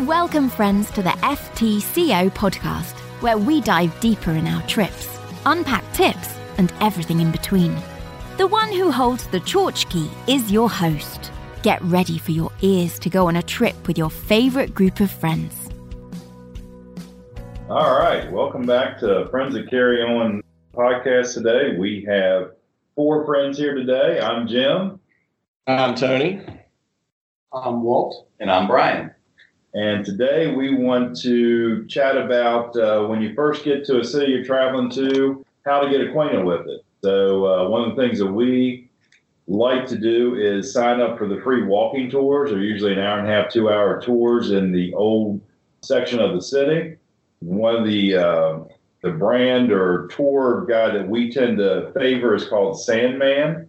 Welcome, friends, to the FTCO podcast, where we dive deeper in our trips, unpack tips, and everything in between. The one who holds the tchotchke is your host. Get ready for your ears to go on a trip with your favorite group of friends. All right, welcome back to Friends of Carry On podcast today. We have four friends here today. I'm Jim. I'm Tony. I'm Walt. And I'm Brian. And today we want to chat about when you first get to a city you're traveling to, how to get acquainted with it. So one of the things that we like to do is sign up for the free walking tours. They're usually an hour and a half, 2-hour tours in the old section of the city. One of the brand or tour guide that we tend to favor is called Sandman.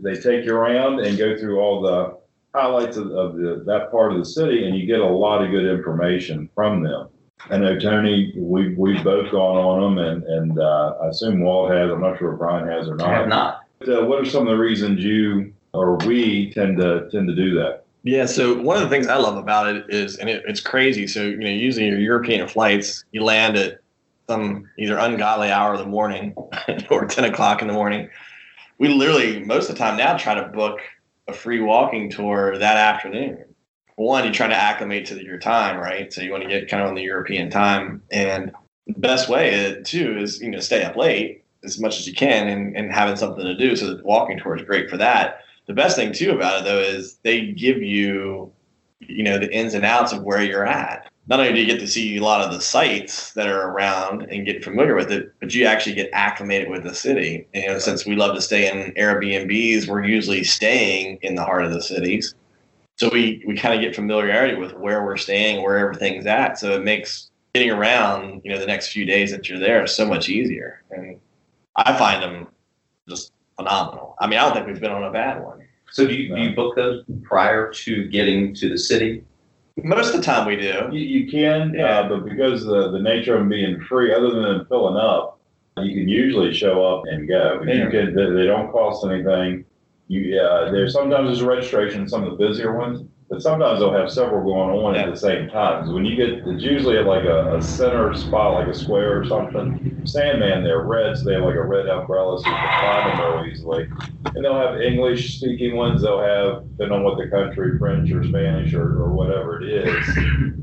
They take you around and go through all the highlights of that part of the city, and you get a lot of good information from them. I know, Tony, we've both gone on them, and I assume Walt has. I'm not sure if Brian has or not. I have not. But, what are some of the reasons you or we tend to do that? Yeah, so one of the things I love about it is, and it's crazy, so usually your European flights, you land at some either ungodly hour of the morning or 10 o'clock in the morning. We literally, most of the time now, try to book a free walking tour that afternoon. One, you're trying to acclimate to your time, right? So you want to get kind of on the European time. And the best way, too, is, stay up late as much as you can and having something to do. So the walking tour is great for that. The best thing, too, about it, though, is they give you, the ins and outs of where you're at. Not only do you get to see a lot of the sites that are around and get familiar with it, but you actually get acclimated with the city. Since we love to stay in Airbnbs, we're usually staying in the heart of the cities. So we kind of get familiarity with where we're staying, where everything's at. So it makes getting around, the next few days that you're there so much easier. And I find them just phenomenal. I don't think we've been on a bad one. So do you book those prior to getting to the city? Most of the time we do. You can, yeah. But because the nature of them being free, other than filling up, you can usually show up and go. Yeah. You can, they don't cost anything. Sometimes there's registration, some of the busier ones, but sometimes they'll have several going on at the same time. When you get, it's usually at like a center spot, like a square or something. Sandman, they're red, so they have like a red umbrella, so you can find them real easily. And they'll have English-speaking ones. They'll have, depending on what the country, French or Spanish or whatever it is.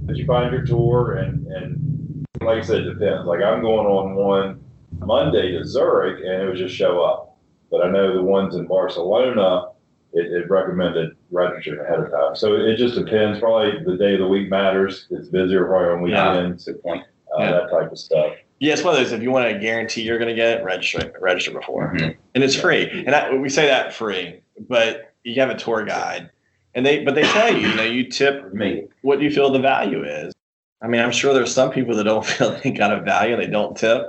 But you find your tour, and like I said, it depends. Like I'm going on one Monday to Zurich, and it was just show up. But I know the ones in Barcelona, it recommended registering ahead of time. So it just depends. Probably the day of the week matters. It's busier probably on weekends. Yeah. That type of stuff. Yeah, it's one of those, if you want to guarantee you're going to get it, register before. Mm-hmm. And it's free. And we say that free, but you have a tour guide. And they tell you, you tip me what you feel the value is. I'm sure there's some people that don't feel they got a value. They don't tip.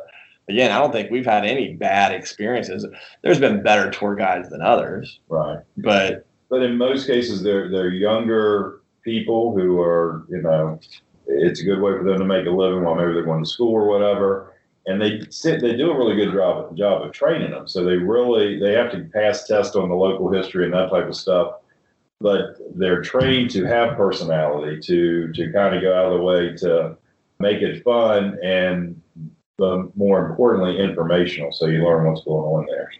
Again, I don't think we've had any bad experiences. There's been better tour guides than others. Right. But in most cases, they're younger people who are, it's a good way for them to make a living while maybe they're going to school or whatever. And they do a really good job of training them. So they have to pass tests on the local history and that type of stuff. But they're trained to have personality, to kind of go out of the way to make it fun and, but more importantly, informational. So you learn what's going on there.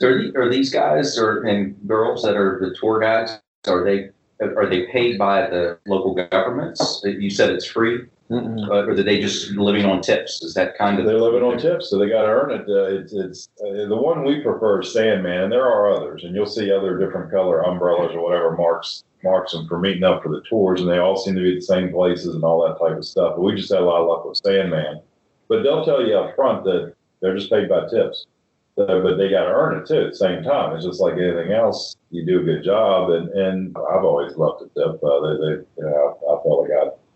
So are these guys and girls that are the tour guides, are they paid by the local governments? You said it's free, or are they just living on tips? Is that kind of? They're living on tips, so they got to earn it. It's the one we prefer is Sandman, and there are others, and you'll see other different color umbrellas or whatever marks them for meeting up for the tours, and they all seem to be the same places and all that type of stuff. But we just had a lot of luck with Sandman. But they'll tell you up front that they're just paid by tips. But they got to earn it, too, at the same time. It's just like anything else. You do a good job, and I've always loved it. I felt like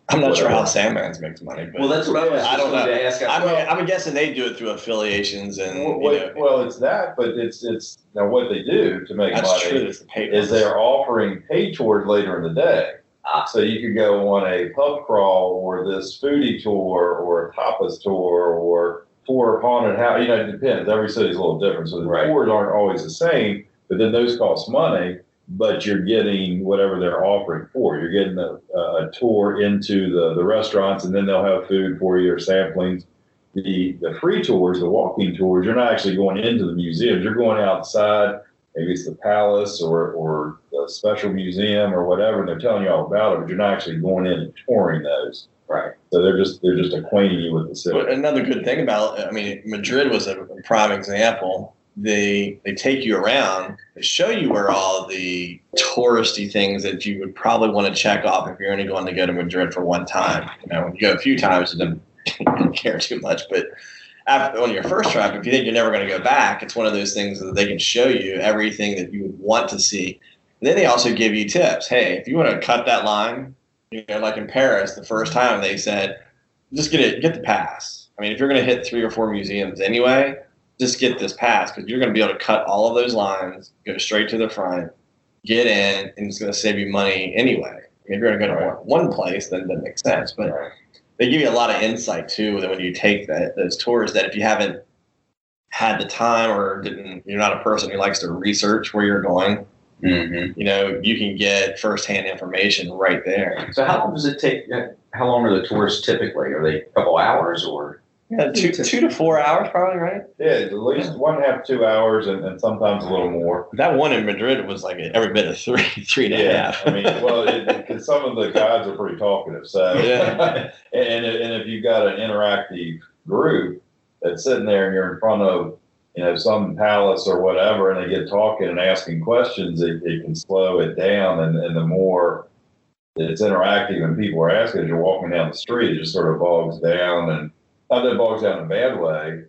I'm not sure how Sandman's makes money. But well, that's what I was I don't know. To ask. I'm guessing they do it through affiliations. And it's that, but it's now what they do to make money is they're offering pay tours later in the day. So you could go on a pub crawl or this foodie tour or a tapas tour or four haunted house. It depends. Every city's a little different. So the tours aren't always the same, but then those cost money. but you're getting whatever they're offering for. You're getting a tour into the restaurants, and then they'll have food for you or samplings. The free tours, the walking tours, you're not actually going into the museums. You're going outside. Maybe it's the Palace or the Special Museum or whatever, and they're telling you all about it, but you're not actually going in and touring those. Right. So they're just acquainting you with the city. But another good thing about, I mean, Madrid was a prime example. They take you around, they show you where all the touristy things that you would probably want to check off if you're only going to go to Madrid for one time. You know, when you go a few times, it doesn't, you don't care too much. But after, on your first trip, if you think you're never going to go back, it's one of those things that they can show you everything that you would want to see. And then they also give you tips. Hey, if you want to cut that line, you know, like in Paris, the first time they said, just get the pass. I mean, if you're going to hit 3 or 4 museums anyway, just get this pass, because you're going to be able to cut all of those lines, go straight to the front, get in, and it's going to save you money anyway. I mean, if you're going to go to one place, then that makes sense. But they give you a lot of insight, too, that when you take those tours, that if you haven't had the time or you're not a person who likes to research where you're going, mm-hmm. you know, you can get firsthand information right there. So how long does it take? How long are the tours typically? Are they a couple hours or? Yeah, 2 to 4 hours probably, right? Yeah, at least 1.5 to 2 hours, and sometimes a little more. That one in Madrid was like every bit of three and a half. I mean, well, because some of the guides are pretty talkative, so yeah. and if you've got an interactive group that's sitting there and you're in front of, you know, some palace or whatever, and they get talking and asking questions, it can slow it down, and the more it's interactive and people are asking as you're walking down the street, it just sort of bogs down and. Not that it bogs down in a bad way,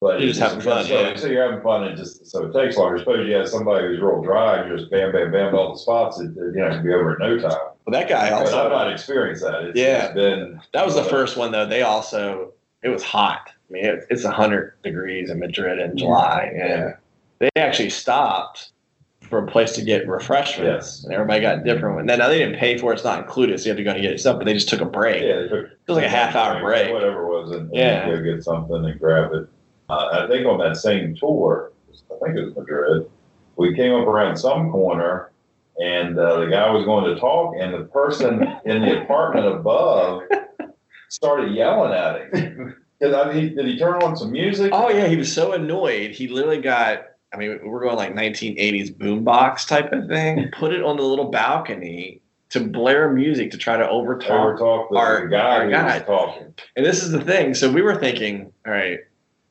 but you're just having fun. So you're having fun, and just so it takes longer. Suppose you have somebody who's real dry, and just bam, bam, bam, all the spots. It, you know, it can be over in no time. Well, that guy also. I've not experienced that. That was the first one though. They also. It was hot. I mean, it's 100 degrees in Madrid in July, and they actually stopped for a place to get refreshments, and everybody got different one. Now, they didn't pay for it. It's not included, so you have to go and get it yourself, but they just took a break. Yeah, it was like a half-hour break. Whatever it was, and go get something and grab it. I think on that same tour, I think it was Madrid, we came up around some corner, and the guy was going to talk, and the person in the apartment above started yelling at him. I mean, did he turn on some music? Oh, yeah, he was so annoyed. He literally got... I mean, we're going like 1980s boombox type of thing. Put it on the little balcony to blare music to try to overtalk our guy talking. And this is the thing. So we were thinking, all right,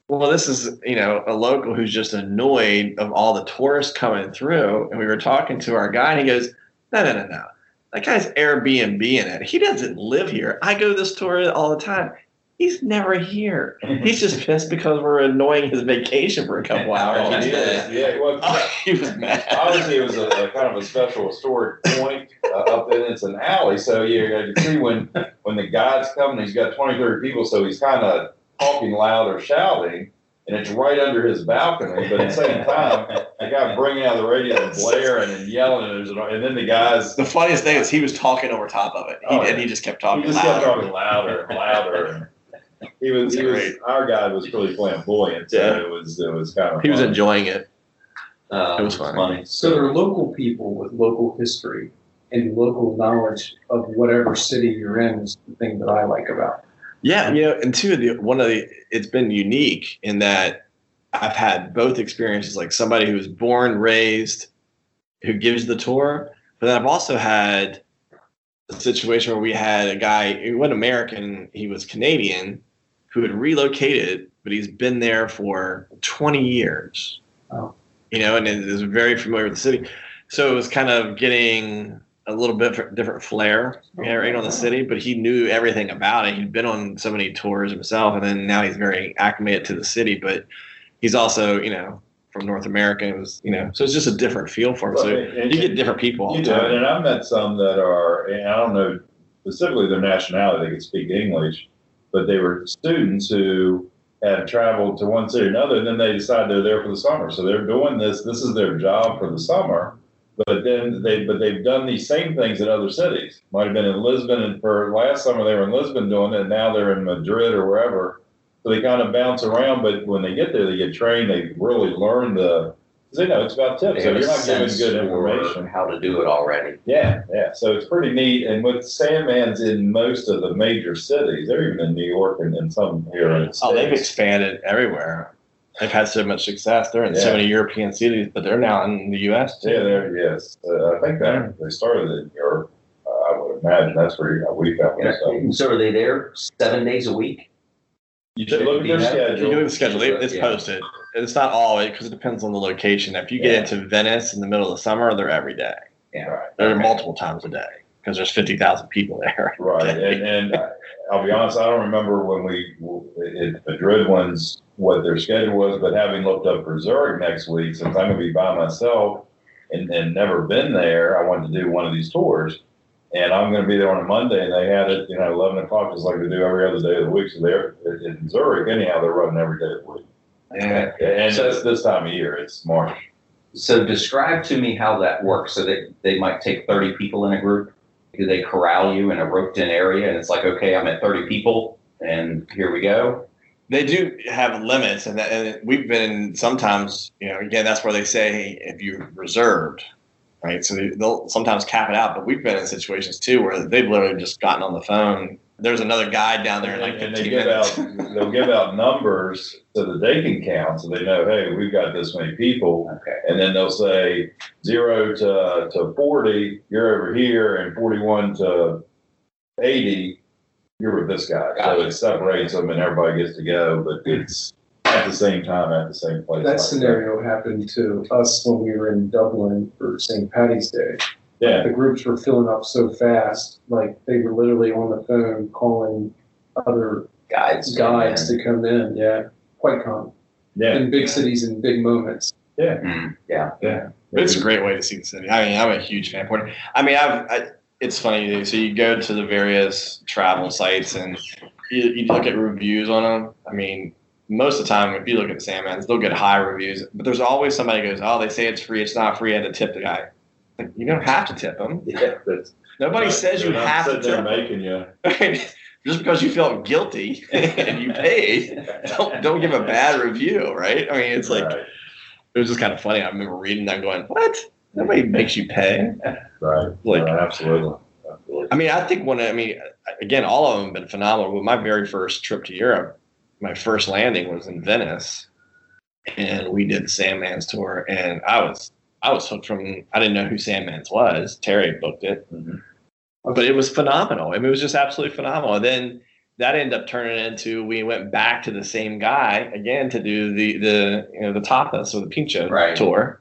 well, this is, you know, a local who's just annoyed of all the tourists coming through. And we were talking to our guy, and he goes, no. That guy's Airbnb in it. He doesn't live here. I go this tour all the time. He's never here. He's just pissed because we're annoying his vacation for a couple hours. He was mad. Obviously, it was a kind of a special historic point up there. It's an alley, so you see when the guide's coming, he's got 20, 30 people, so he's kind of talking loud or shouting, and it's right under his balcony. But at the same time, the guy bringing out the radio and blaring and yelling, and then the guys. The funniest thing is he was talking over top of it, and he just kept talking. He just kept talking louder and louder. He was our guy was really flamboyant. So yeah. It was kind of he fun. Was enjoying it. It was funny. So there are local people with local history and local knowledge of whatever city you're in is the thing that I like about. Yeah, you know, and two, it's been unique in that I've had both experiences, like somebody who was born, raised, who gives the tour, but then I've also had a situation where we had a guy who wasn't American, he was Canadian, who had relocated, but he's been there for 20 years. Oh. You know, and is very familiar with the city. So it was kind of getting a little bit different flair right on the city, but he knew everything about it. He'd been on so many tours himself, and then now he's very acclimated to the city, but he's also, you know, from North America. It was, you know, so it's just a different feel for him. So you get different people all the time. And I've met some that are, and I don't know specifically their nationality, they could speak English, but they were students who had traveled to one city or another, and then they decide they're there for the summer. So they're doing this. This is their job for the summer. But then they've done these same things in other cities. Might have been in Lisbon, and for last summer they were in Lisbon doing it, and now they're in Madrid or wherever. So they kind of bounce around, but when they get there, they get trained. They really learn the Because they know it's about tips, so you're not giving good information. How to do it already. Yeah. So it's pretty neat. And with Sandman's in most of the major cities, they're even in New York and in some here in the States. Oh, they've expanded everywhere. They've had so much success. They're in so many European cities, but they're now in the U.S. too. Yeah, yes. I think that they started in Europe. I would imagine that's where we got them. So are they there 7 days a week? You should look at their schedule. You look at the schedule. It's posted. It's not always because it depends on the location. If you get into Venice in the middle of the summer, they're every day. Yeah, right. They're multiple times a day because there's 50,000 people there. Right, and I'll be honest, I don't remember when we at Madrid ones what their schedule was, but having looked up for Zurich next week, since I'm going to be by myself and never been there, I wanted to do one of these tours. And I'm going to be there on a Monday, and they had it, 11 o'clock, just like they do every other day of the week. So they're in Zurich, anyhow, they're running every day of the week. Yeah. And so that's this time of year. It's March. So describe to me how that works. So they might take 30 people in a group. Do they corral you in a roped-in area, and it's like, okay, I'm at 30 people, and here we go? They do have limits, and we've been sometimes, again, that's where they say, hey, if you reserved, right? So they'll sometimes cap it out, but we've been in situations too where they've literally just gotten on the phone. There's another guide down there in like 15 minutes. They'll give out numbers so that they can count, so they know, hey, we've got this many people. Okay. And then they'll say 0 to 40, you're over here, and 41 to 80, you're with this guy. Gotcha. So it separates them and everybody gets to go, but it's at the same time, at the same place. That scenario happened to us when we were in Dublin for St. Paddy's Day. Yeah. Like the groups were filling up so fast, like they were literally on the phone calling other guides to come in. Yeah, quite common. Yeah, in big cities and big moments. Yeah, yeah. It's a great way to see the city. I mean, I'm a huge fan of it. I mean, it's funny. So you go to the various travel sites and you look at reviews on them. I mean, most of the time, if you look at the Sandman's, they'll get high reviews, but there's always somebody who goes, "Oh, they say it's free. It's not free. I had to tip the guy." Like, you don't have to tip them. Yeah, nobody says you have to tip them. Just because you felt guilty and you paid, don't give a bad review, right? I mean, it's like, it was just kind of funny. I remember reading that going, what? Nobody makes you pay. Right. Like, right, absolutely. I mean, I think again, all of them have been phenomenal. With my very first trip to Europe, my first landing was in Venice, and we did the Sandman's tour, and I was hooked from, I didn't know who Sandman's was. Terry booked it. Mm-hmm. But it was phenomenal. I mean, it was just absolutely phenomenal. And then that ended up turning into, we went back to the same guy again to do the tapas or the pincho tour,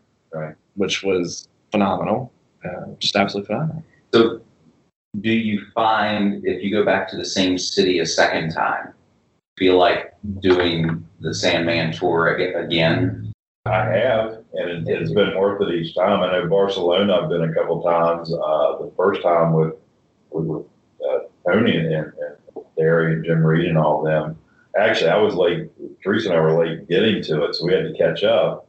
which was phenomenal, just absolutely phenomenal. So do you find if you go back to the same city a second time, feel like doing the Sandman tour again? I have, and it's been worth it each time. I know Barcelona, I've been a couple times. The first time with Tony and Terry and Jim Reed and all them. Actually, I was late. Teresa and I were late getting to it, so we had to catch up.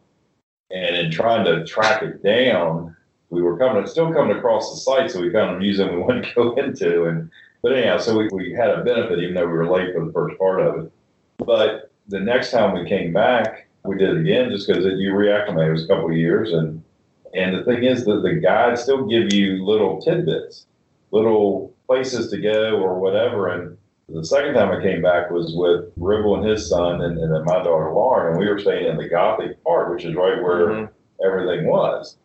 And in trying to track it down, we were still coming across the site, so we found a museum we wanted to go into. But anyhow, so we had a benefit, even though we were late for the first part of it. But the next time we came back, we did it again just because you reacclimate. It was a couple of years. And the thing is that the guides still give you little tidbits, little places to go or whatever. And the second time I came back was with Ribble and his son and then my daughter Lauren. And we were staying in the Gothic part, which is right where everything was.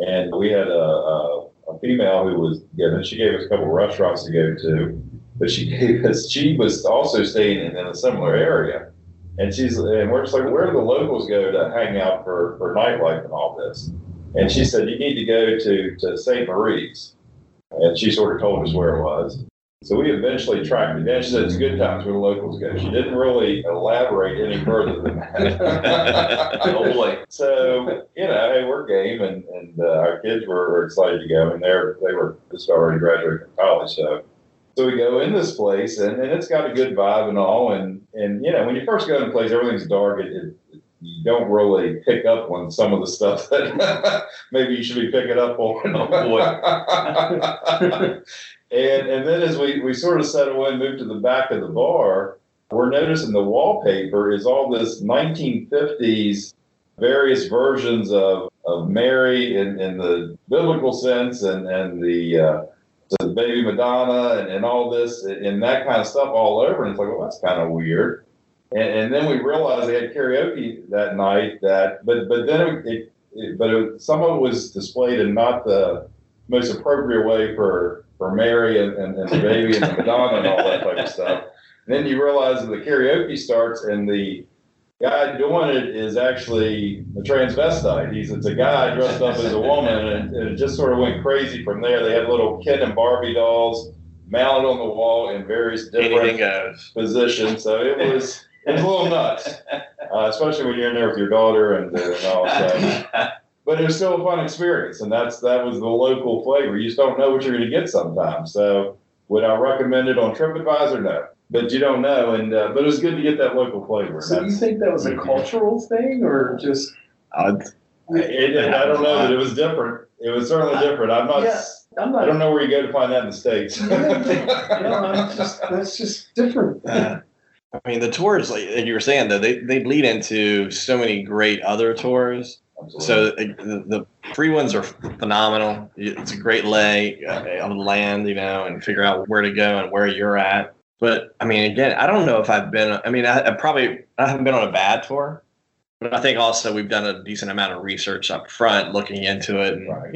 And we had a female who was given, she gave us a couple of restaurants to go to, but she was also staying in a similar area. And we're just like, where do the locals go to hang out for nightlife and all this? And she said, you need to go to St. Marie's. And she sort of told us where it was. So we eventually tracked it down. She said, it's good times where the locals go. She didn't really elaborate any further than that. Totally. So, hey, we're game, and our kids were excited to go. And they were just already graduating from college, So we go in this place, and it's got a good vibe and all. And when you first go in a place, everything's dark. You don't really pick up on some of the stuff that maybe you should be picking up on. Oh, boy. And then as we sort of settle in, move to the back of the bar, we're noticing the wallpaper is all this 1950s various versions of Mary in the biblical sense and the baby Madonna and all this and that kind of stuff all over. And it's like, well, that's kind of weird. And then we realized they had karaoke that night. But some of it was displayed in not the most appropriate way for Mary and the baby and the Madonna and all that type of stuff. And then you realize that the karaoke starts and the guy doing it is actually a transvestite. It's a guy dressed up as a woman, and it just sort of went crazy from there. They had little Ken and Barbie dolls mounted on the wall in various different positions. So it was a little nuts, especially when you're in there with your daughter and all that. But it was still a fun experience, and that was the local flavor. You just don't know what you're going to get sometimes. So would I recommend it on TripAdvisor? No. But you don't know, but it was good to get that local flavor. So you think that was a cultural thing, or just? I don't know that it was different. It was certainly different. I don't know where you go to find that in the States. That's just different. I mean, the tours, like you were saying, though, they lead into so many great other tours. Absolutely. So the free ones are phenomenal. It's a great lay on land, and figure out where to go and where you're at. But I mean, again, I don't know if I've been. I mean, I haven't been on a bad tour, but I think also we've done a decent amount of research up front, looking into it. And, right.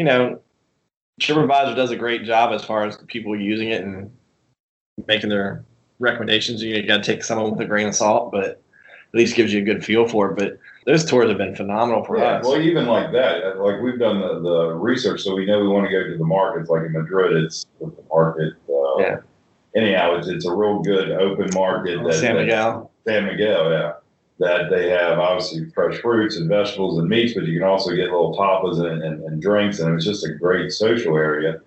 TripAdvisor does a great job as far as the people using it and making their recommendations. You got to take some of them with a grain of salt, but at least gives you a good feel for it. But those tours have been phenomenal for us. Well, even like that, like we've done the research, so we know we want to go to the markets. Like in Madrid, it's the market. Anyhow, it's a real good open market. San Miguel, yeah. That they have obviously fresh fruits and vegetables and meats, but you can also get little tapas and drinks, and it was just a great social area.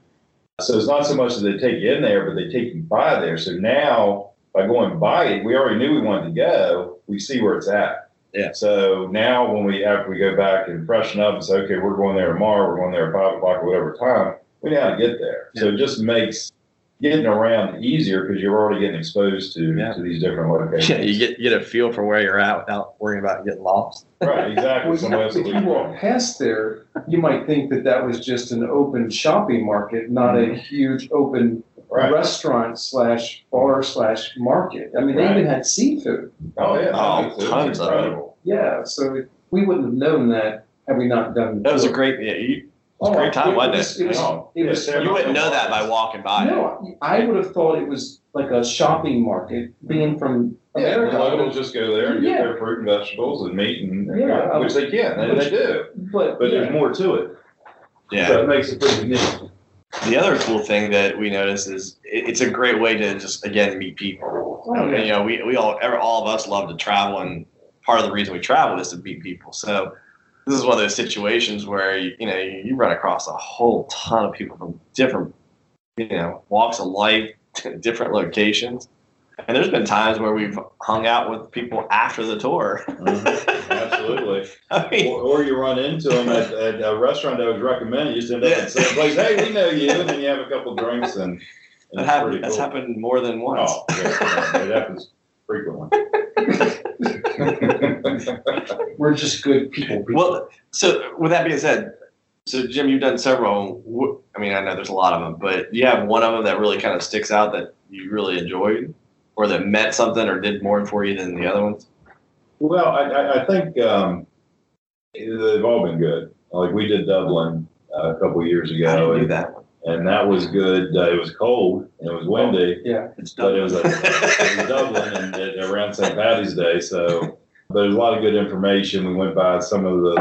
So it's not so much that they take you in there, but they take you by there. So now by going by it, we already knew we wanted to go. We see where it's at. Yeah. So now after we go back and freshen up and say, okay, we're going there tomorrow, we're going there at 5 o'clock or whatever time, we know how to get there. Yeah. So it just makes getting around easier because you're already getting exposed to these different locations. Yeah, you get a feel for where you're at without worrying about getting lost. Right, exactly. If you walk past there, you might think that was just an open shopping market, not a huge open restaurant /bar/market. I mean, they even had seafood. Oh, yeah. Tons of it. Yeah, so we wouldn't have known that had we not done that. That was a great... Yeah, great time, wasn't it? You wouldn't know that by walking by. No, I would have thought it was like a shopping market, being from America. The locals just go there and get their fruit and vegetables and meat, which they can, and they do. But there's more to it. Yeah. So it makes it pretty unique. The other cool thing that we noticed is it's a great way to just, again, meet people. Oh, yeah. All of us love to travel, and part of the reason we travel is to meet people. So this is one of those situations where you run across a whole ton of people from different walks of life, different locations, and there's been times where we've hung out with people after the tour. Mm-hmm. Absolutely. I mean, or you run into them at a restaurant that was recommended. You just end up in the same place. Hey, we know you, and then you have a couple drinks, and that's happened more than once. Oh, yeah, it happens frequently. We're just good people. Well, so with that being said, so Jim, you've done several. I mean, I know there's a lot of them, but do you have one of them that really kind of sticks out that you really enjoyed, or that meant something or did more for you than the other ones? Well, I think they've all been good. Like we did Dublin a couple of years ago. I didn't do that one. And that was good. It was cold and it was windy. Yeah, it's Dublin. But it was Dublin and around St. Paddy's Day. So there's a lot of good information. We went by some of the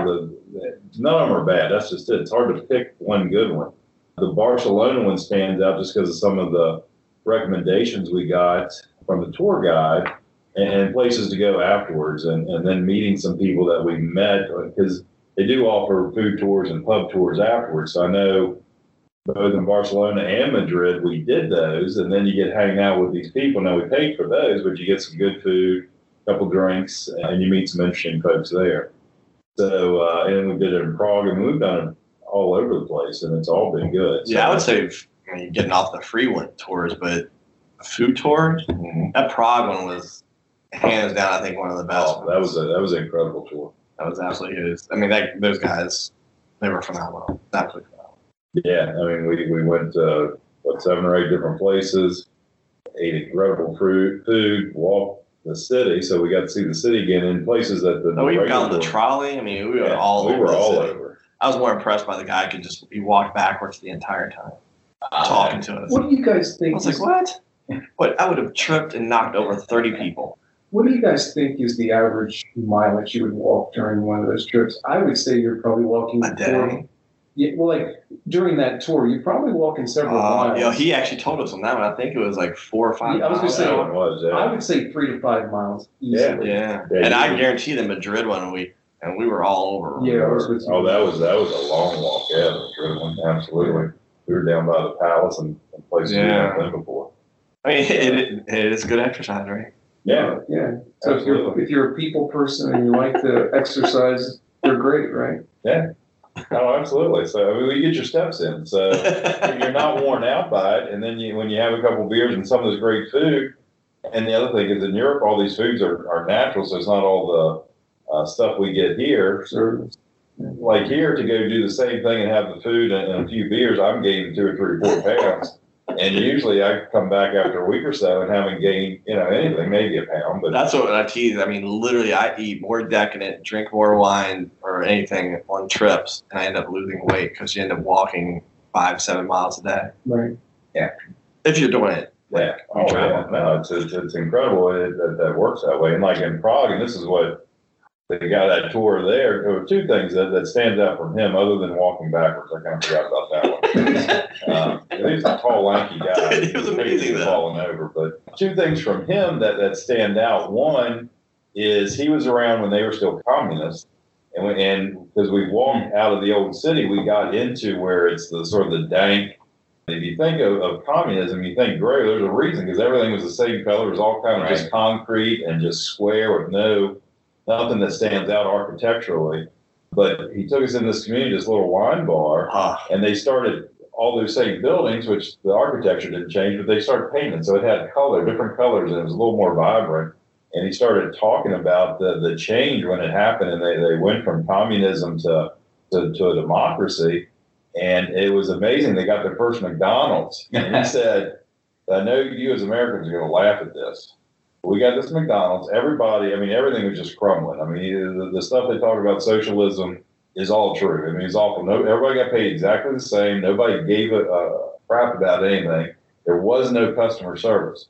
none of them are bad. That's just it. It's hard to pick one good one. The Barcelona one stands out just because of some of the recommendations we got from the tour guide and places to go afterwards. And then meeting some people that we met because they do offer food tours and pub tours afterwards. So I know both in Barcelona and Madrid, we did those, and then you get hanging out with these people. Now, we paid for those, but you get some good food, a couple drinks, and you meet some interesting folks there. So, and we did it in Prague, and we've done it all over the place, and it's all been good. So, yeah, I would say you're getting off the free one tours, but food tours, that Prague one was hands down, I think, one of the best ones. That was an incredible tour. That was absolutely huge. I mean, those guys, they were phenomenal. Absolutely phenomenal. Yeah, I mean, we went to, 7 or 8 different places, ate incredible food, walked the city, so we got to see the city again in places that the. Oh, we got on the trolley. I mean, we were all over. We were all over. I was more impressed by the guy who could just he walked backwards the entire time, talking to us. What do you guys think? I was like, what? But I would have tripped and knocked over 30 people. What do you guys think is the average mileage you would walk during one of those trips? I would say you're probably walking a day. Yeah, well, like during that tour, you're probably walking several miles. Yeah, he actually told us on that one. I think it was like 4 or 5 miles. I was going to say, I would say 3 to 5 miles easily. Yeah. And I guarantee the Madrid one, we were all over. Yeah, that was a long walk. Yeah, the Madrid one, absolutely. We were down by the palace and places we haven't been before. I mean, it is good exercise, right? Yeah. So if you're a people person and you like to exercise, they're great, right? Yeah. Oh, absolutely. So, I mean, you get your steps in. So, you're not worn out by it. And then when you have a couple beers and some of this great food, and the other thing is in Europe, all these foods are natural, so it's not all the stuff we get here. Sure. Like here, to go do the same thing and have the food and a few beers, I'm gaining 2 or 3 or 4 pounds. And usually I come back after a week or so and haven't gained, anything, maybe a pound. But that's what I tease. I mean, literally, I eat more decadent, drink more wine or anything on trips, and I end up losing weight because you end up walking 5-7 miles a day. Right. Yeah. If you're doing it. Yeah. Oh, yeah. No, it's incredible that works that way. And like in Prague, and this is what the guy that tour there, there were two things that stands out from him other than walking backwards. I kind of forgot about that one. He was a tall, lanky guy. He was amazing, though. Falling over. But two things from him that stand out. One is he was around when they were still communists. And because we walked out of the old city, we got into where it's the sort of the dank. If you think of communism, you think, great, there's a reason, because everything was the same color. It was all kind of just concrete and just square with nothing that stands out architecturally. But he took us in this community, this little wine bar, and they started all those same buildings, which the architecture didn't change, but they started painting. So it had different colors, and it was a little more vibrant. And he started talking about the change when it happened, and they went from communism to a democracy. And it was amazing. They got their first McDonald's. And he said, I know you as Americans are going to laugh at this. We got this McDonald's. Everybody, I mean, everything was just crumbling. I mean, the stuff they talk about socialism is all true. I mean, it's awful. No, everybody got paid exactly the same. Nobody gave a crap about anything. There was no customer service.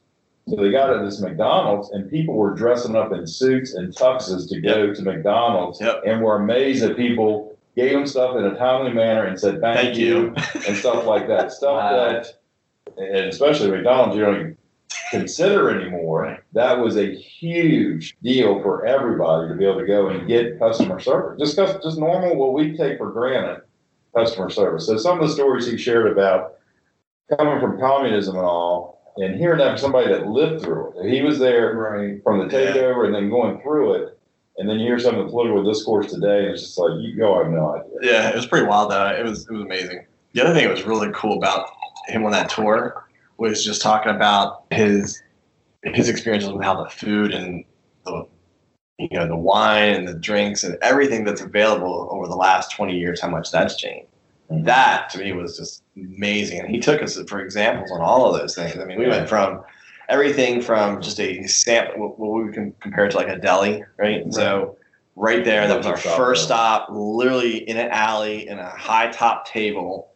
So they got at this McDonald's, and people were dressing up in suits and tuxes to go to McDonald's, and were amazed that people gave them stuff in a timely manner and said, thank you, and stuff like that. And especially McDonald's, you don't even consider anymore. That was a huge deal for everybody to be able to go and get customer service, just normal what we take for granted, customer service. So some of the stories he shared about coming from communism and all, and hearing that from somebody that lived through it. He was there from the takeover and then going through it, and then you hear some of the political discourse today, and it's just like, I have no idea. Yeah, it was pretty wild. It was amazing. The other thing that was really cool about him on that tour was just talking about his experiences with how the food and the the wine and the drinks and everything that's available over the last 20 years, how much that's changed. Mm-hmm. That to me was just amazing, and he took us for examples on all of those things. I mean, we went from everything from just a sample, what we can compare to like a deli, right? So right there, that was our first stop, literally in an alley in a high top table,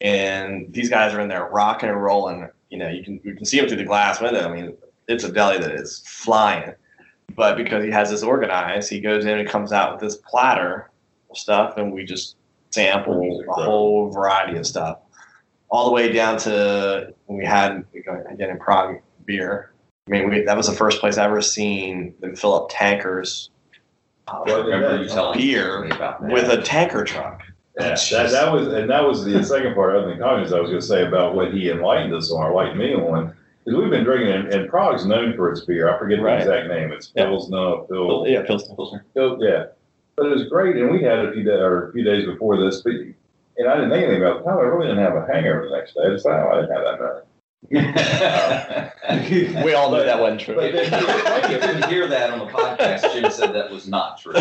and these guys are in there rocking and rolling. You can see them through the glass window. I mean, it's a deli that is flying. But because he has this organized, he goes in and comes out with this platter of stuff, and we just sample a whole variety of stuff. All the way down to when we had, again, in Prague, beer. I mean, that was the first place I've ever seen them fill up tankers of beer with a tanker truck. Yeah, that was the second part of the comments I was going to say about what he enlightened us on, or enlightened me on, because we've been drinking, and Prague's known for its beer. I forget the exact name. It's Pilsner. Yeah, but it was great, and we had a few days before this, and I didn't think anything about it. I really didn't have a hangover the next day. I didn't have that much. We all know that wasn't true. But if you hear that on the podcast, Jim said that was not true.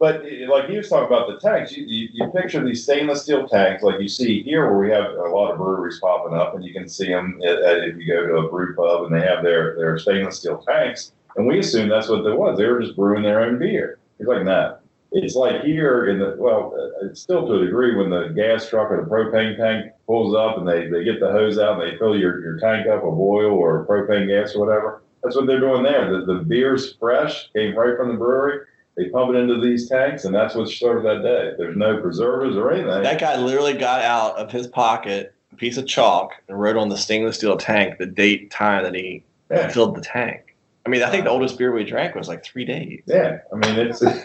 But like he was talking about the tanks, you picture these stainless steel tanks like you see here where we have a lot of breweries popping up, and you can see them if you go to a brew pub and they have their stainless steel tanks. And we assumed that's what it was. They were just brewing their own beer. It's like that. It's like here in the, well, it's still to a degree when the gas truck or the propane tank pulls up and they get the hose out and they fill your tank up with oil or propane gas or whatever. That's what they're doing there. The beer's fresh, came right from the brewery. They pump it into these tanks, and that's what's served that day. There's no preservers or anything. That guy literally got out of his pocket a piece of chalk and wrote on the stainless steel tank the date, time that he filled the tank. I mean, I think the oldest beer we drank was like 3 days. Yeah. I mean, it's... so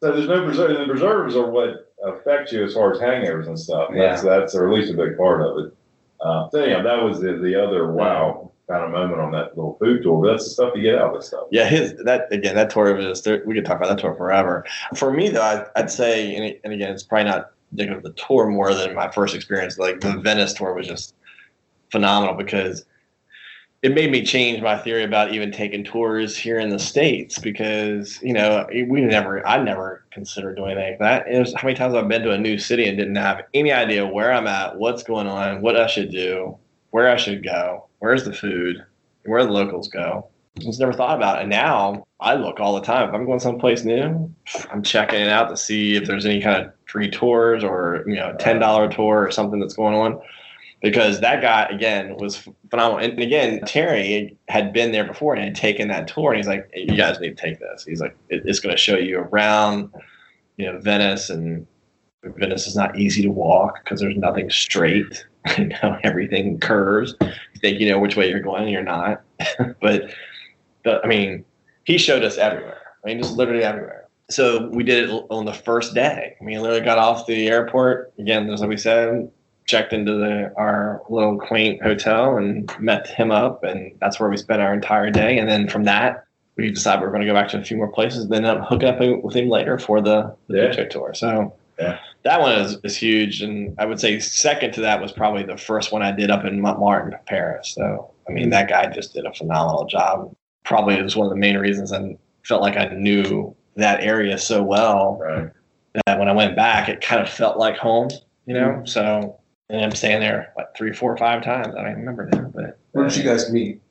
there's no preservers. The preservers are what affect you as far as hangovers and stuff. Yeah. That's or at least a big part of it. So, yeah, that was the other wow kind of moment on that little food tour. But that's the stuff you get out of this stuff. Yeah, that tour was just there. We could talk about that tour forever. For me, though, I'd say, and again, it's probably not indicative of the tour more than my first experience. Like the Venice tour was just phenomenal because it made me change my theory about even taking tours here in the States because, you know, I never considered doing anything like that. It was how many times I've been to a new city and didn't have any idea where I'm at, what's going on, what I should do, where I should go, where's the food, where the locals go. I just never thought about it. And now I look all the time. If I'm going someplace new, I'm checking it out to see if there's any kind of free tours or, you know, $10 tour or something that's going on. Because that guy, again, was phenomenal. And again, Terry had been there before and had taken that tour. And he's like, hey, you guys need to take this. He's like, it's going to show you around, you know, Venice. And Venice is not easy to walk because there's nothing straight. You know, everything curves. You think you know which way you're going and you're not. But, I mean, he showed us everywhere. I mean, just literally everywhere. So we did it on the first day. I mean, literally got off the airport. Again, as we said, checked into our little quaint hotel and met him up, and that's where we spent our entire day. And then from that, we decided we were going to go back to a few more places. Then I'm hooking up with him later for the DJ tour. So that one is huge. And I would say second to that was probably the first one I did up in Montmartre, Paris. So I mean, that guy just did a phenomenal job. Probably it was one of the main reasons I felt like I knew that area so well that when I went back, it kind of felt like home. You know, so. And I'm staying there like 3, 4, 5 times. I don't remember now. But where did you guys meet?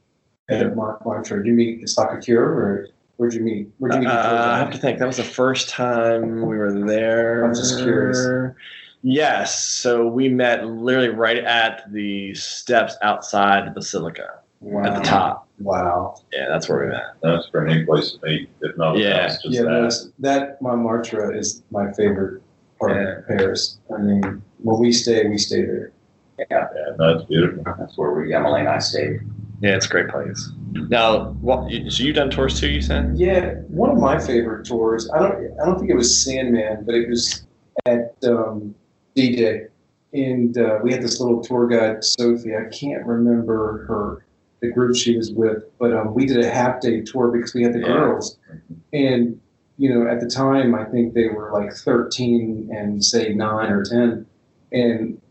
At Montmartre? Did you meet at Sakakura, or where'd you meet? I have to think. That was the first time we were there. I'm just curious. Yes. So we met literally right at the steps outside the Basilica. Wow. At the top. Wow. Yeah, that's where we met. That's a neat place to meet, if not. Yeah. Just that Montmartre is my favorite part of Paris. I mean, when we stay there. Yeah, that's beautiful. That's where Emily and I stayed. Yeah, it's a great place. Now, so you've done tours too, you said? Yeah, one of my favorite tours. I don't think it was Sandman, but it was at D-Day, and we had this little tour guide, Sophie. I can't remember the group she was with, but we did a half day tour because we had the girls, and you know, at the time, I think they were like 13 and say 9 or 10. And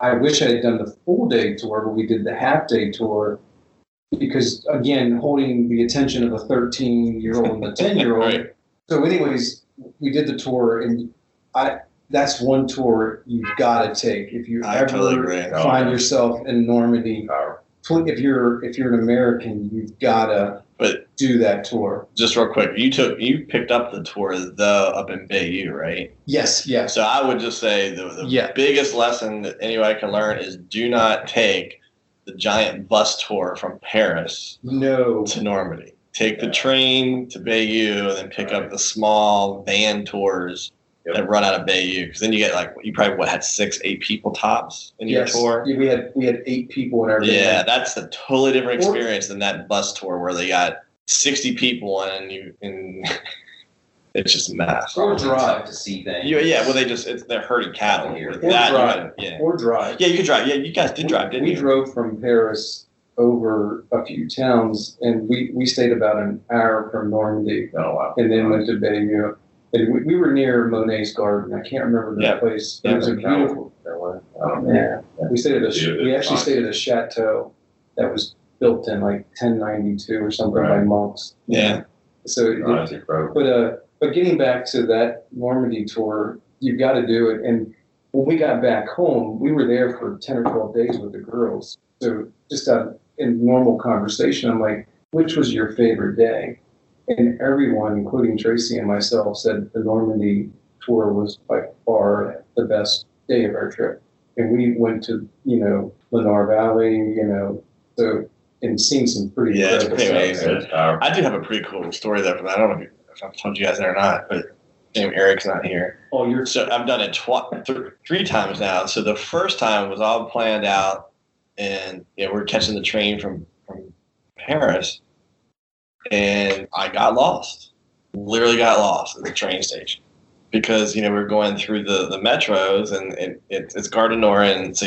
I wish I had done the full day tour, but we did the half day tour because, again, holding the attention of a 13-year-old and a 10-year-old. Right. So anyways, we did the tour, and that's one tour you've got to take. If you ever find yourself in Normandy, if you're an American, you've got to. But do that tour. Just real quick, you picked up the tour up in Bayeux, right? Yes, yeah. So I would just say the biggest lesson that anybody can learn is do not take the giant bus tour from Paris to Normandy. Take the train to Bayeux and then pick up the small van tours that run out of Bayeux, because then you get like, you probably had 6, 8 people tops in your tour. Yeah, we had 8 people in our band. Yeah, that's a totally different experience than that bus tour where they got 60 people and it's just a mess. Or drive to see things. Yeah, well, they're herding cattle here. Or drive. Yeah, you could drive. Yeah, you guys did drive, didn't you? We drove from Paris over a few towns, and we stayed about an hour from Normandy, and then went to Bayeux. And we were near Monet's garden. I can't remember the place. It was beautiful. We stayed at a chateau that was built in like 1092 or something by monks. Yeah. So, but But getting back to that Normandy tour, you've got to do it. And when we got back home, we were there for 10 or 12 days with the girls. So just in normal conversation, I'm like, which was your favorite day? And everyone, including Tracy and myself, said the Normandy tour was by far the best day of our trip. And we went to, Lenoir Valley, so, and seen some pretty amazing. I do have a pretty cool story there, but I don't know if I've told you guys that or not, but Eric's not here. Oh, so I've done it three times now. So the first time was all planned out, and we're catching the train from Paris, and I got lost. Literally got lost at the train station. Because we're going through the metros, and it's Gare du Nord, and so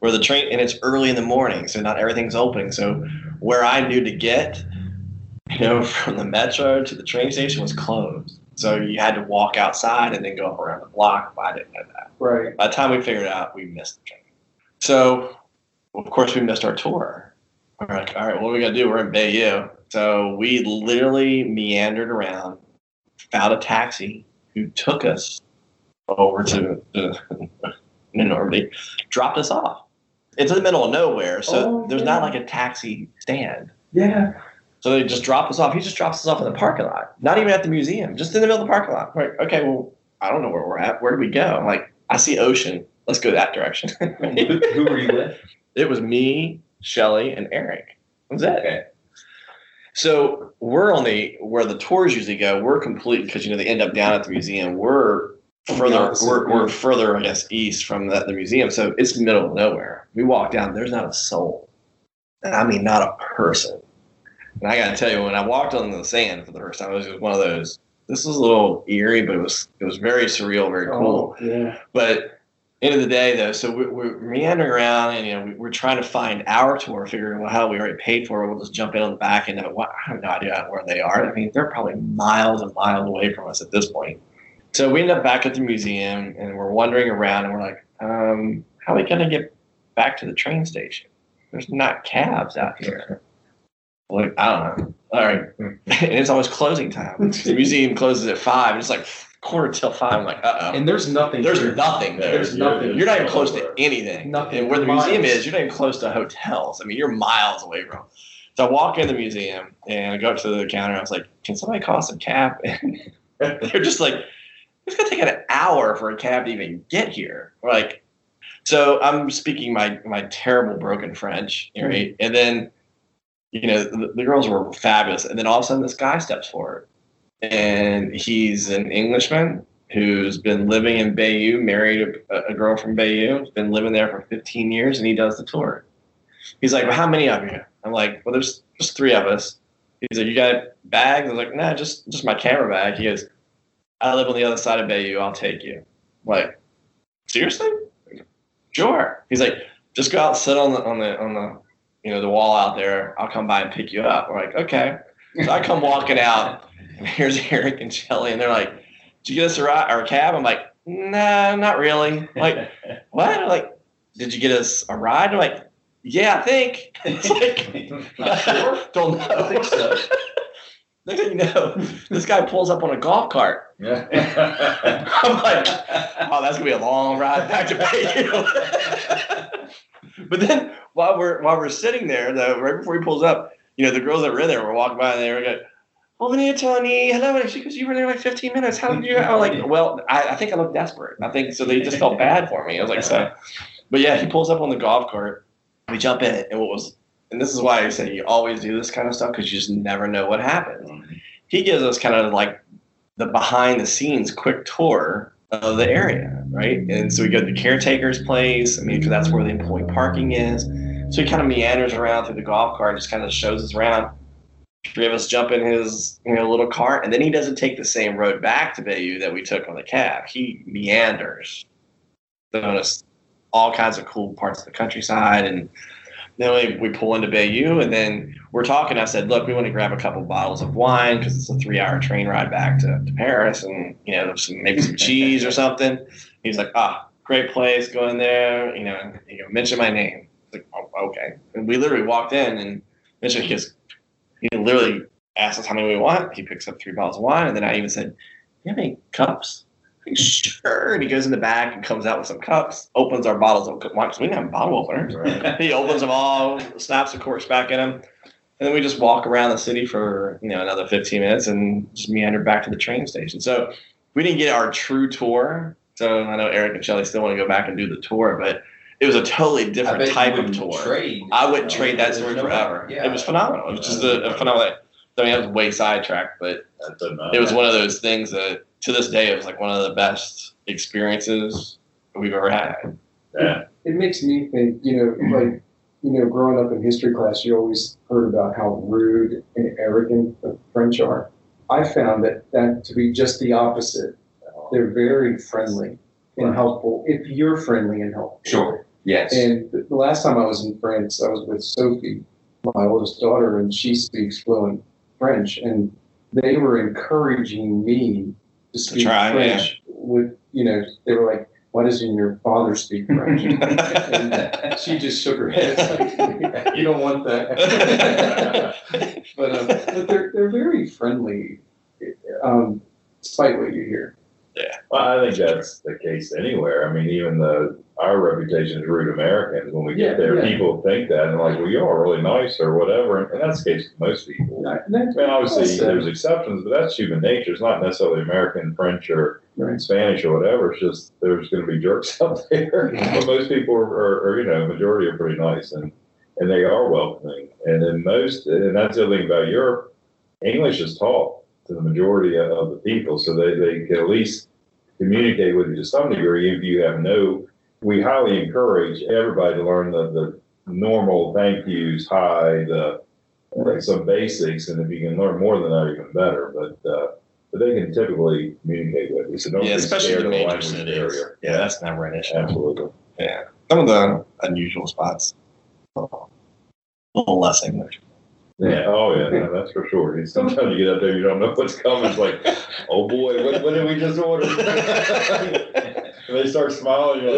where the train, and it's early in the morning, so not everything's opening. So where I knew to get, from the metro to the train station was closed. So you had to walk outside and then go around the block. Well, I didn't know that. Right. By the time we figured it out, we missed the train. So of course we missed our tour. We're like, all right, what are we gonna do? We're in Bayeux. So we literally meandered around, found a taxi, who took us over to Normandy, dropped us off. It's in the middle of nowhere, so there's not like a taxi stand. Yeah. So they just dropped us off. He just drops us off in the parking lot, not even at the museum, just in the middle of the parking lot. We're like, okay, well, I don't know where we're at. Where do we go? I'm like, I see ocean. Let's go that direction. Who were you with? It was me, Shelley, and Eric. That was it. Okay. So we're where the tours usually go. We're complete because they end up down at the museum. We're further, we're further, I guess, east from the museum. So it's middle of nowhere. We walk down. There's not a soul, and I mean not a person. And I got to tell you, when I walked on the sand for the first time, it was just one of those. This was a little eerie, but it was very surreal, very cool. Yeah. But end of the day, though, so we're meandering around, and we're trying to find our tour, figuring, well, hell, we already paid for it. We'll just jump in on the back end of it. Well, I have no idea where they are. I mean, they're probably miles and miles away from us at this point. So we end up back at the museum, and we're wandering around, and we're like, how are we going to get back to the train station? There's not cabs out here. Like, I don't know. All right. And it's always closing time. The museum closes at 5:00. It's like 4:45, I'm like, uh-oh. And there's nothing. There's nothing. You're not even close to anything. Nothing. And where the museum is, you're not even close to hotels. I mean, you're miles away from. So I walk in the museum, and I go up to the counter, and I was like, can somebody call us a cab? And they're just like, it's going to take an hour for a cab to even get here. We're like, so I'm speaking my terrible broken French, right? And then, the girls were fabulous. And then all of a sudden, this guy steps forward. And he's an Englishman who's been living in Bayeux, married a girl from Bayeux, has been living there for 15 years, and he does the tour. He's like, well, how many of you? I'm like, well, there's just 3 of us. He's like, you got bags? I'm like, nah, just my camera bag. He goes, I live on the other side of Bayeux. I'll take you. I'm like, seriously? Sure. He's like, just go out and sit on the the wall out there. I'll come by and pick you up. We're like, okay. So I come walking out. And here's Eric and Shelley, and they're like, did you get us a cab? I'm like, nah, not really. I'm like, what? I'm like, did you get us a ride? I'm like, yeah, I think. It's like, not sure. Don't know. I think so. Next thing you know, this guy pulls up on a golf cart. Yeah. I'm like, oh, that's going to be a long ride back to Bayeux. But then while we're sitting there, though, right before he pulls up, the girls that were in there were walking by, and they were like, Bienvenue, Tony. Hello. And she goes, you were there like 15 minutes. How did you? I was like, well, I think I looked desperate. I think so. They just felt bad for me. I was like, so. But yeah, he pulls up on the golf cart. We jump in it. And this is why I say you always do this kind of stuff because you just never know what happens. He gives us kind of like the behind the scenes quick tour of the area, right? And so we go to the caretaker's place. I mean, because that's where the employee parking is. So he kind of meanders around through the golf cart, just kind of shows us around. 3 of us jump in his little cart, and then he doesn't take the same road back to Bayeux that we took on the cab. He meanders. Notice all kinds of cool parts of the countryside, and then we pull into Bayeux, and then we're talking. I said, look, we want to grab a couple bottles of wine because it's a 3-hour train ride back to Paris, and maybe some cheese or something. He's like, great place, go in there, mention my name. It's like, oh, okay. And we literally walked in, and mentioned his. He literally asks us how many we want. He picks up 3 bottles of wine, and then I even said, you have any cups? Like, sure. And he goes in the back and comes out with some cups, opens our bottles of wine because we didn't have bottle openers. Right. He opens them all, snaps a corks back in them. And then we just walk around the city for, you know, another 15 minutes and just meander back to the train station. So we didn't get our true tour. So I know Eric and Shelley still want to go back and do the tour, but it was a totally different type of tour. I wouldn't trade that story forever. Yeah. It was phenomenal. It was just a phenomenal. I mean, I was way sidetracked, but it was one of those things that to this day it was like one of the best experiences we've ever had. Yeah. It makes me think, you know, like, you know, growing up in history class, you always heard about how rude and arrogant the French are. I found that to be just the opposite. They're very friendly and helpful if you're friendly and helpful. Sure, yes. And the last time I was in France, I was with Sophie, my oldest daughter, and she speaks fluent French. And they were encouraging me to speak French. Yeah. With, you know, they were like, why doesn't your father speak French? And she just shook her head. Like, you don't want that. But they're very friendly, despite what you hear. Yeah, well, I think that's the case anywhere. I mean, even though our reputation is rude Americans, when we get there, people think that and like, well, you are really nice or whatever, and that's the case with most people. I mean, obviously there's exceptions, but that's human nature. It's not necessarily American, French, or Spanish or whatever. It's just there's going to be jerks out there, but most people are you know, majority are pretty nice and they are welcoming. And in most, and that's the other thing about Europe, English is taught to the majority of the people, so they can at least communicate with you to some degree if you have no. We highly encourage everybody to learn the normal thank yous, hi, some basics, and if you can learn more than that, even better. But they can typically communicate with you. So don't especially the major cities. Yeah, that's never an issue. Absolutely. Yeah, some of the unusual spots, a little less English. Yeah. Oh, yeah. No, that's for sure. Sometimes you get up there, you don't know what's coming. It's like, oh boy, what did we just order? And they start smiling. You're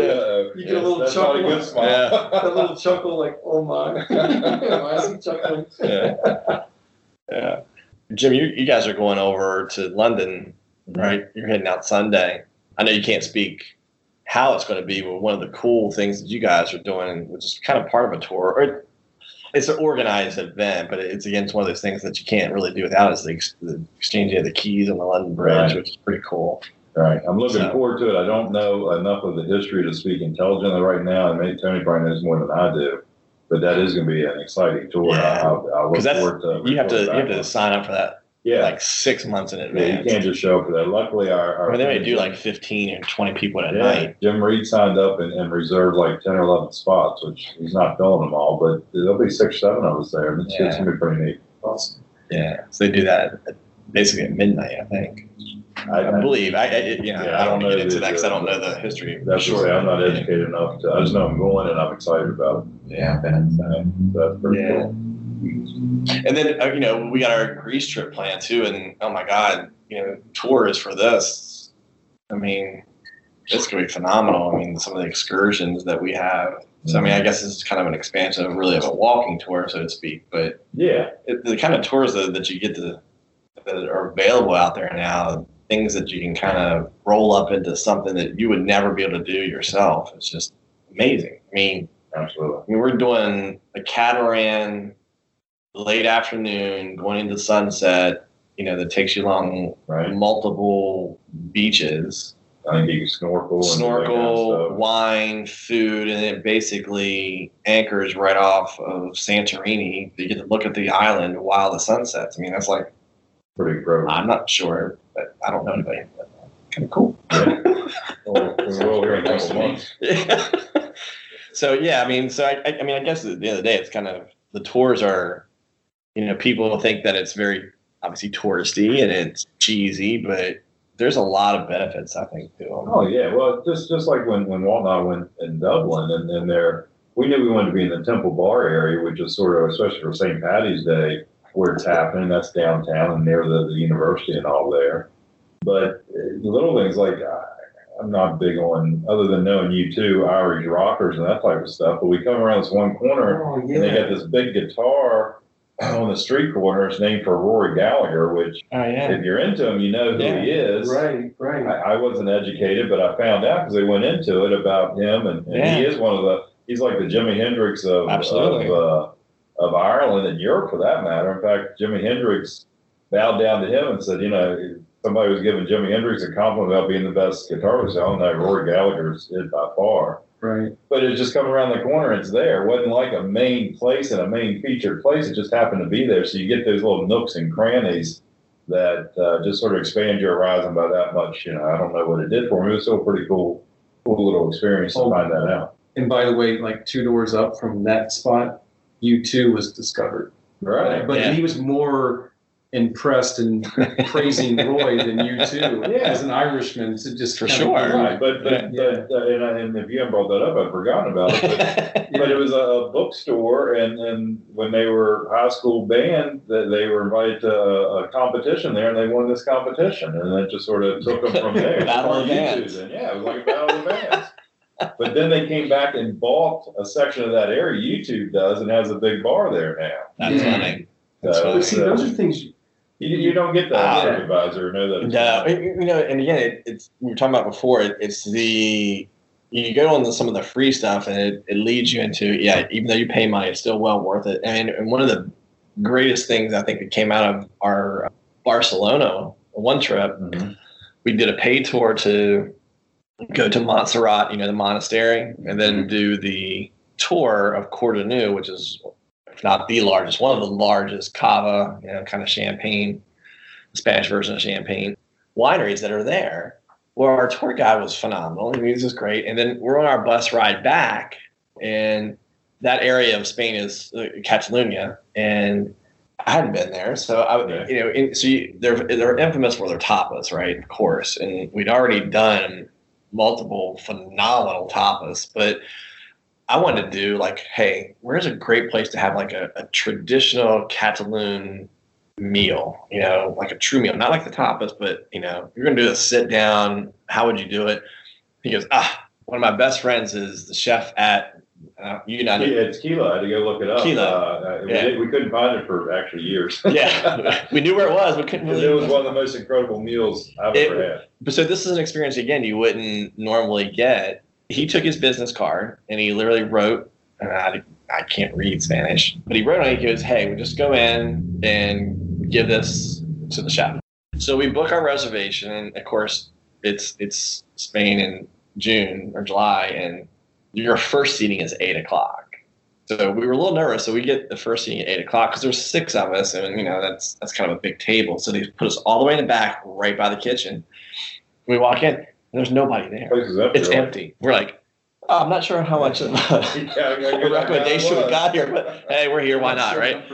like, you get a little that's chuckle. Not a good smile. Yeah. A little chuckle, like, oh my, why is he chuckling? Yeah. Jim, you guys are going over to London, right? Mm-hmm. You're heading out Sunday. I know you can't speak how it's going to be, but one of the cool things that you guys are doing, which is kind of part of a tour, or it's an organized event, but it's, again, it's one of those things that you can't really do without is the exchanging of the keys on the London Bridge, which is pretty cool. Right. I'm looking forward to it. I don't know enough of the history to speak intelligently right now, and maybe Tony probably knows more than I do, but that is going to be an exciting tour. Yeah. I look forward to it. You have to sign up for that. Yeah, like 6 months in advance. Yeah, you can't just show up for that. Luckily, they may do like 15 or 20 people at night. Jim Reed signed up and reserved like 10 or 11 spots, which he's not filling them all, but there'll be 6 or 7 of us there. And it's going to be pretty neat. Awesome. Yeah, so they do that basically at midnight, I think. I believe. I don't know into that because I don't know the history. That's sure. I'm not educated enough. I just know I'm going and I'm excited about it. Yeah, that's pretty cool. And then, you know, we got our Greece trip planned too, and oh my God, you know, tour is for this. I mean, it's going to be phenomenal. I mean, some of the excursions that we have. So, I mean, I guess this is kind of an expansion of really of a walking tour, so to speak. But yeah, the kind of tours that you get to that are available out there now, things that you can kind of roll up into something that you would never be able to do yourself. It's just amazing. I mean, absolutely. I mean, we're doing a Catalan late afternoon, going into sunset, you know, that takes you along multiple beaches. I think you can snorkel, wine, food, and it basically anchors right off of Santorini. You get to look at the island while the sun sets. I mean, that's like pretty gross. I'm not sure, but I don't know anybody. Kind of cool. Yeah. Well, we're nice to me. Yeah. So, yeah, I mean, I guess at the end of the day, it's kind of the tours are. You know, people think that it's very obviously touristy and it's cheesy, but there's a lot of benefits, I think, to them. Oh yeah, well, just like when Walt and I went in Dublin, and there we knew we wanted to be in the Temple Bar area, which is sort of, especially for St. Paddy's Day, where it's happening. That's downtown and near the university and all there. But little things like I'm not big on, other than knowing U2, Irish rockers and that type of stuff. But we come around this one corner and they got this big guitar. on the street corner. It's named for Rory Gallagher, which if you're into him, you know who he is. Right, right. I wasn't educated, but I found out because they went into it about him. And he is one of the, he's like the Jimi Hendrix of Ireland and Europe for that matter. In fact, Jimi Hendrix bowed down to him and said, you know, somebody was giving Jimi Hendrix a compliment about being the best guitarist. I don't know, Rory Gallagher's is by far. Right. But it's just coming around the corner. It's there. It wasn't like a main place and a main featured place. It just happened to be there. So you get those little nooks and crannies that just sort of expand your horizon by that much. You know, I don't know what it did for me. It was still a pretty cool little experience to find that out. And by the way, like two doors up from that spot, U2 was discovered. Right. But he was more impressed and praising Roy than U2 as an Irishman, so just for sure. Right. But if you haven't brought that up, I've forgotten about it. But, but it was a bookstore, and when they were high school band, they were invited to a competition there, and they won this competition, and that just sort of took them from there. Battle of bands. It was like a battle of bands. But then they came back and bought a section of that area. U2 does, and has a big bar there now. That's funny. So, see, those are things you don't get that as an advisor. And again, it's we were talking about before. You go on some of the free stuff, and it leads you into even though you pay money, it's still well worth it. And one of the greatest things I think that came out of our Barcelona one trip, we did a paid tour to go to Montserrat, the monastery, and then do the tour of Cordoue, which is, if not the largest, one of the largest cava, kind of champagne, Spanish version of champagne wineries that are there. Well, our tour guide was phenomenal. He was just great. And then we're on our bus ride back, and that area of Spain is Catalonia, and I hadn't been there. So they're infamous for their tapas, right? Of course. And we'd already done multiple phenomenal tapas, but I wanted to do where's a great place to have a traditional Catalan meal, like a true meal, not like the tapas, but you're going to do a sit down. How would you do it? He goes, one of my best friends is the chef at United. Yeah, it's Kila. I had to go look it up. Kila. We couldn't find it for actually years. We knew where it was. We couldn't. It was one of the most incredible meals I've ever had. But so this is an experience again you wouldn't normally get. He took his business card and he literally wrote, and I can't read Spanish, but he wrote on it, he goes, hey, we'll just go in and give this to the chef. So we book our reservation, and of course it's Spain in June or July, and your first seating is 8:00. So we were a little nervous, so we get the first seating at 8:00 because there's six of us, and that's kind of a big table. So they put us all the way in the back right by the kitchen. We walk in. There's nobody there. It's empty. We're like, I'm not sure how much of a recommendation we got here, but hey, we're here. Why not, right?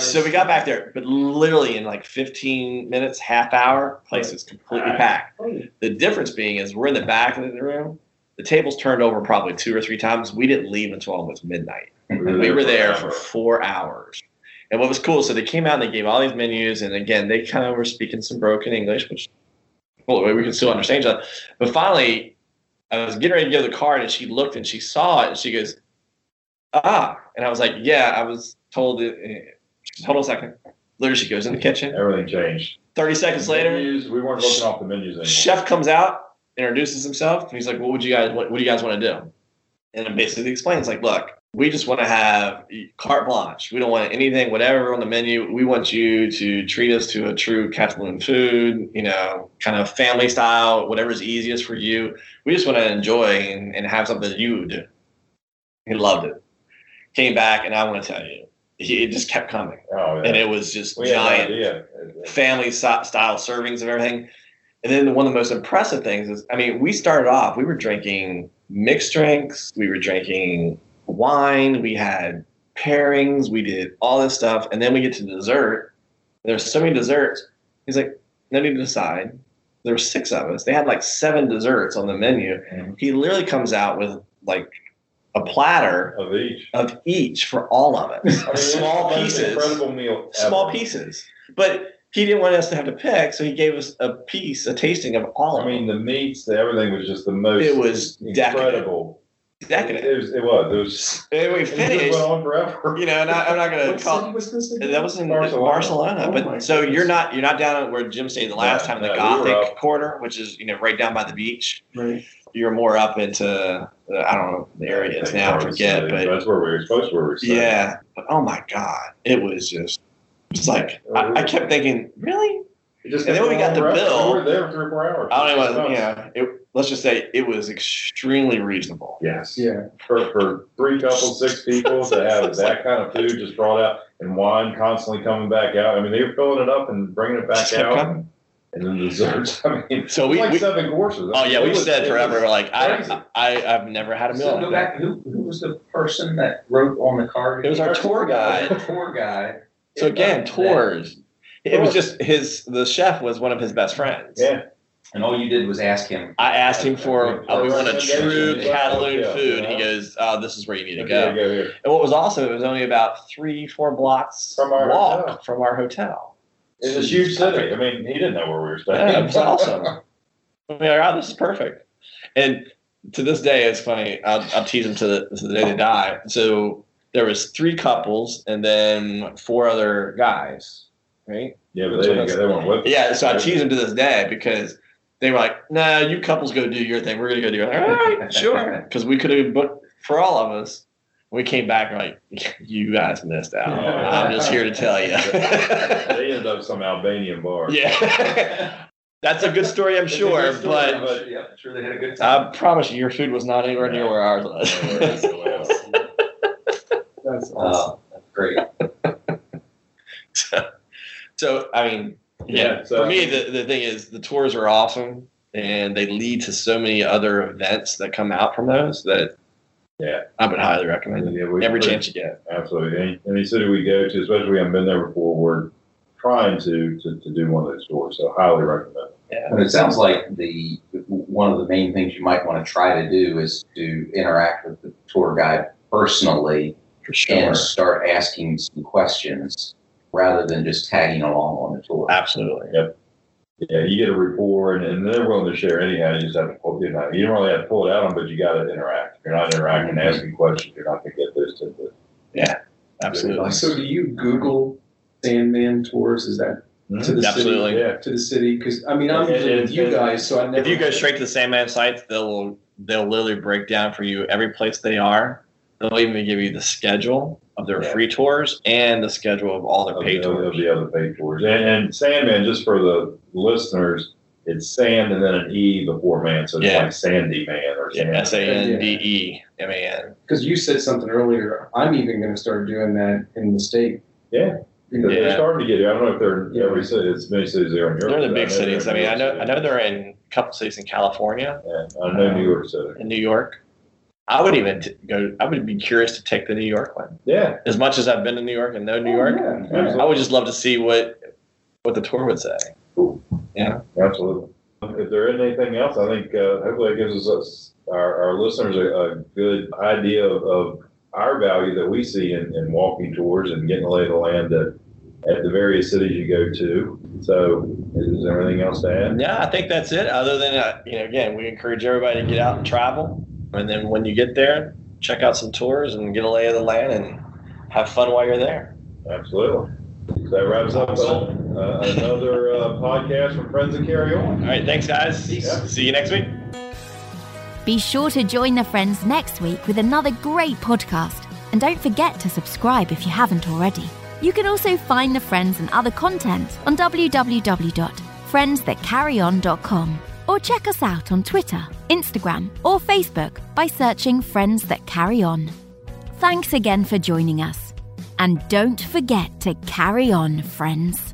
So we got back there, but literally in 15 minutes, half hour, place is completely packed. The difference being is we're in the back of the room. The table's turned over probably 2 or 3 times. We didn't leave until almost midnight. We were there for 4 hours. And what was cool, so they came out and they gave all these menus, and again, they kind of were speaking some broken English, which we could still understand each other. But finally, I was getting ready to give the card, and she looked and she saw it, and she goes, And I was like, I was told it. Hold on a second. Literally, she goes in the kitchen. Everything changed. 30 seconds later, we weren't looking off the menus anymore. Chef comes out, introduces himself, and he's like, well, what do you guys want to do? And it basically explains, look, we just want to have carte blanche. We don't want anything, whatever on the menu. We want you to treat us to a true Catalan food, kind of family style, whatever's easiest for you. We just want to enjoy and have something that you would do. He loved it. Came back, and I want to tell you, it just kept coming. Oh, yeah. And it was just giant family style servings of everything. And then one of the most impressive things is, we started off, we were drinking mixed drinks. We were drinking wine, we had pairings, we did all this stuff, and then we get to dessert. There's so many desserts. He's like, no need to decide. There were six of us. They had 7 desserts on the menu. Mm-hmm. He literally comes out with a platter of each for all of us. Small pieces. Incredible meal. Small pieces. But he didn't want us to have to pick, so he gave us a tasting of all of them. The meats, everything was just the most incredible. executive. It was. And we finished. It went on forever. You know, and I'm not going to call. Was this again? That was in Barcelona. Oh, but so goodness. you're not down where Jim stayed the last time in the Gothic quarter, which is right down by the beach. Right. You're more up into I don't know the area is now. I forget, but that's where we were supposed to be. Yeah. But oh my God, it was just. It's like I kept thinking, really. And then we got the bill. We were there for 3 or 4 hours. I don't know. Yeah, let's just say it was extremely reasonable. Yes. Yeah. For 3 couples, 6 people to have that kind of food just brought out and wine constantly coming back out. I mean, they were filling it up and bringing it back out. And then desserts. I mean, so we, like 7 courses. Oh yeah, we've said forever. Like I've never had a meal. So go back. Who was the person that wrote on the card? It was our tour guide. So again, tours. It was just the chef was one of his best friends. Yeah. And all you did was ask him. I asked him we want a true Catalan food. He goes, this is where you need to go. Here. And what was awesome, it was only about 3-4 blocks from our hotel. It's a huge city. I mean, he didn't know where we were staying. Yeah, it was awesome. I mean, oh, this is perfect. And to this day, it's funny. I'll tease them to the day they die. So there was 3 couples and then 4 other guys. Right? Yeah, but they weren't with us. Yeah, so I tease them to this day because they were like, "No, you couples go do your thing. We're gonna go do our thing." All right, sure. Because we could have, but for all of us, we came back and like, "You guys missed out. Yeah. I'm just here to tell you." They ended up some Albanian bar. Yeah, that's a good story, I'm sure. But yeah, I'm sure they had a good time. I promise you, your food was not anywhere near where ours was. That's awesome. That's great. So, I mean, for me, the thing is the tours are awesome, and they lead to so many other events that come out from those that I would highly recommend every chance you get. Absolutely. Any city we go to, especially if we haven't been there before, we're trying to do one of those tours, so highly recommend it. Yeah. And it sounds like one of the main things you might want to try to do is to interact with the tour guide personally and start asking some questions. Rather than just tagging along on the tour. Absolutely. Yep. Yeah, you get a rapport, and they're willing to share anyhow. You just have to pull it out. You don't really have to pull it out on, but you got to interact. If you're not interacting, asking questions, you're not going to get those tidbits. Yeah, absolutely. So, do you Google Sandman tours? Is that to the absolutely city? Yeah. To the city? Because I mean, I'm usually with you guys, so I never. If you go straight to the Sandman sites, they'll literally break down for you every place they are. They'll even give you the schedule of their free tours and the schedule of all their paid tours. Of the other paid tours. And Sandman, just for the listeners, it's sand and then an E before man. So it's like Sandy Man or Sand. SANDE MAN. Because you said something earlier. I'm even going to start doing that in the state. Yeah. Because they're starting to get here. I don't know if they're in every city. It's many cities there in Europe. They're in the big cities. I mean, I know they're in a couple cities in California. Yeah. I know New York City. In New York. I would even go. I would be curious to take the New York one. Yeah. As much as I've been to New York and know New York, I would just love to see what the tour would say. Cool. Yeah. Absolutely. If there isn't anything else, I think hopefully it gives us our listeners a good idea of our value that we see in walking tours and getting to lay of the land at the various cities you go to. So is there anything else to add? Yeah, I think that's it. Other than again, we encourage everybody to get out and travel. And then when you get there, check out some tours and get a lay of the land and have fun while you're there. Absolutely. That wraps up another podcast from Friends of Carry On. All right. Thanks, guys. See you next week. Be sure to join the Friends next week with another great podcast. And don't forget to subscribe if you haven't already. You can also find the Friends and other content on www.friendsthatcarryon.com. Or check us out on Twitter, Instagram, or Facebook by searching Friends That Carry On. Thanks again for joining us. And don't forget to carry on, friends.